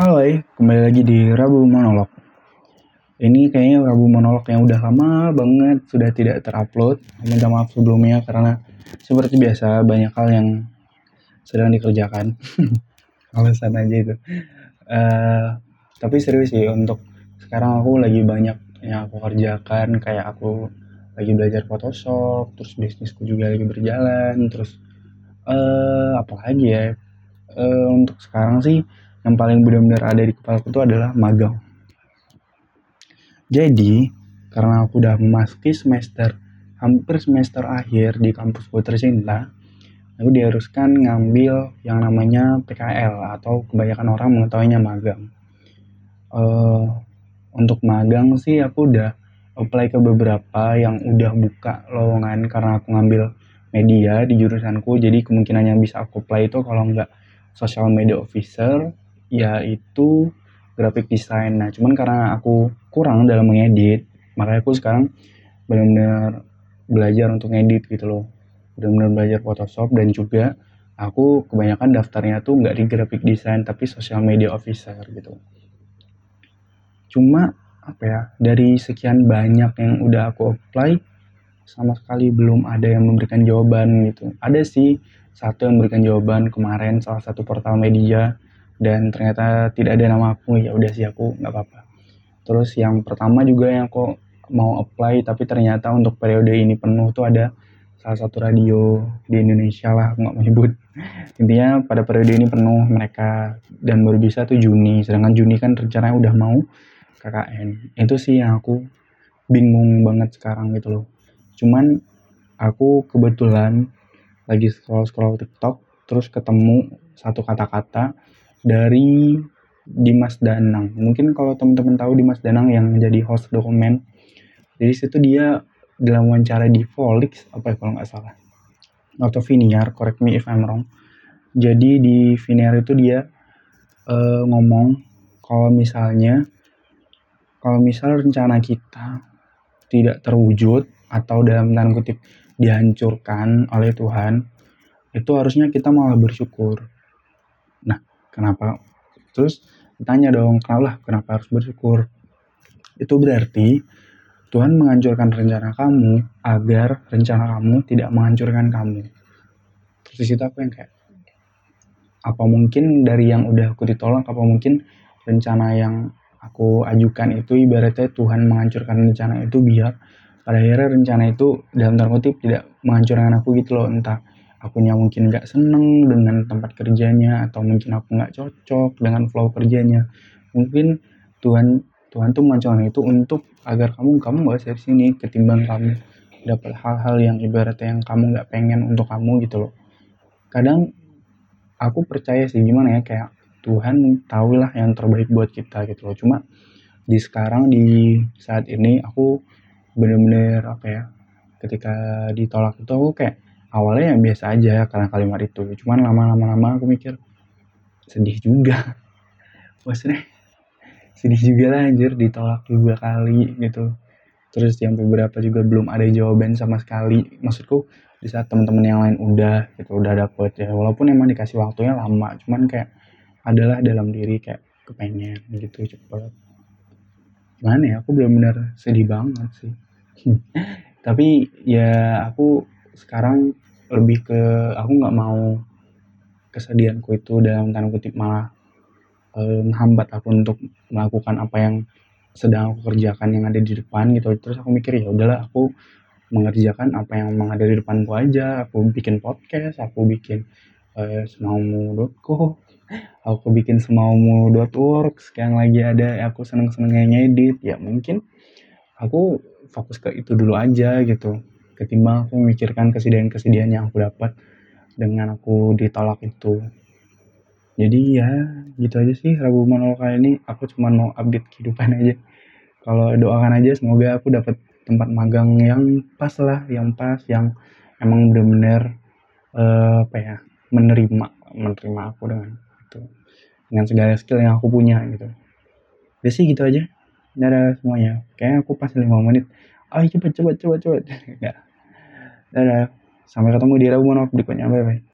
Halo, kembali lagi di Rabu Monolog. Ini kayaknya Rabu Monolog yang udah lama banget sudah tidak terupload. Minta maaf sebelumnya karena seperti biasa banyak hal yang sedang dikerjakan. Alasan aja itu. Tapi serius sih, untuk sekarang aku lagi banyak yang aku kerjakan. Kayak aku lagi belajar Photoshop, terus bisnisku juga lagi berjalan. Terus apalagi ya, untuk sekarang sih yang paling benar-benar ada di kepala aku tuh adalah magang. Jadi, karena aku udah memasuki hampir semester akhir di kampusku tercinta, aku diharuskan ngambil yang namanya PKL atau kebanyakan orang mengetahuinya magang. Untuk magang sih aku udah apply ke beberapa yang udah buka lowongan karena aku ngambil media di jurusanku, jadi kemungkinan yang bisa aku apply itu kalau nggak social media officer, yaitu graphic design. Nah, cuman karena aku kurang dalam mengedit, makanya aku sekarang benar-benar belajar untuk ngedit gitu loh. Benar-benar belajar Photoshop, dan juga aku kebanyakan daftarnya tuh nggak di graphic design, tapi social media officer gitu. Cuma, dari sekian banyak yang udah aku apply, sama sekali belum ada yang memberikan jawaban gitu. Ada sih satu yang memberikan jawaban kemarin, salah satu portal media, dan ternyata tidak ada nama aku. Ya udah sih, aku nggak apa-apa. Terus yang pertama juga yang aku mau apply tapi ternyata untuk periode ini penuh tuh ada salah satu radio di Indonesia lah, aku nggak mau nyebut. Intinya pada periode ini penuh mereka, dan baru bisa tuh Juni, sedangkan Juni kan rencananya udah mau KKN. Itu sih yang aku bingung banget sekarang gitu loh. Cuman aku kebetulan lagi scroll TikTok, terus ketemu satu kata-kata dari Dimas Danang. Mungkin kalau teman-teman tahu Dimas Danang yang menjadi host dokumen. Jadi situ dia dalam wawancara di Volix, kalau nggak salah. Noto Finiar, correct me if I'm wrong. Jadi di Finiar itu dia ngomong kalau misal rencana kita tidak terwujud, atau dalam tanda kutip dihancurkan oleh Tuhan, itu harusnya kita malah bersyukur. Nah, kenapa? Terus ditanya dong, kenapa harus bersyukur? Itu berarti Tuhan menghancurkan rencana kamu agar rencana kamu tidak menghancurkan kamu. Terus disitu aku yang kayak, apa mungkin dari yang udah aku ditolak, apa mungkin rencana yang aku ajukan itu ibaratnya Tuhan menghancurkan rencana itu biar pada akhirnya rencana itu dalam tanda kutip tidak menghancurkan aku gitu loh. Entah akunya mungkin gak seneng dengan tempat kerjanya, atau mungkin aku gak cocok dengan flow kerjanya. Mungkin Tuhan tuh menghancurkan itu untuk agar kamu gak usah di sini, ketimbang kamu dapat hal-hal yang ibaratnya yang kamu gak pengen untuk kamu gitu loh. Kadang aku percaya sih, gimana ya, kayak Tuhan tahulah yang terbaik buat kita gitu loh. Cuma di saat ini aku bener-bener ketika ditolak itu aku kayak awalnya yang biasa aja karena kalimat itu, cuman lama-lama aku mikir sedih juga. Maksudnya sedih juga lah, anjir, ditolak 2 kali gitu. Terus yang beberapa juga belum ada jawaban sama sekali. Maksudku di saat teman-teman yang lain udah dapet ya, walaupun emang dikasih waktunya lama, cuman kayak adalah dalam diri kayak kepengen gitu cepet. Gimana ya, aku benar-benar sedih banget sih. Tapi ya aku sekarang lebih ke, aku gak mau kesedihanku itu dalam tanda kutip malah menghambat aku untuk melakukan apa yang sedang aku kerjakan yang ada di depan gitu. Terus aku mikir ya udahlah, aku mengerjakan apa yang memang ada di depanku aja. Aku bikin podcast, aku bikin Semaumu.co, aku bikin Semaumu.works yang lagi ada. Aku seneng-senengnya ngedit, ya mungkin aku fokus ke itu dulu aja gitu, ketimbang aku memikirkan kesedihan-kesedihan yang aku dapat dengan aku ditolak itu. Jadi ya gitu aja sih Rabu Monolog kali ini. Aku cuma mau update kehidupan aja. Kalau doakan aja semoga aku dapat tempat magang yang pas lah, yang pas, yang emang benar-benar menerima aku dengan segala skill yang aku punya gitu. Udah sih gitu aja. Dadah semuanya. Kayaknya aku pas 5 menit. Ayo cepat. Dadah. Sampai ketemu di Rabu Monolog berikutnya. Bye-bye.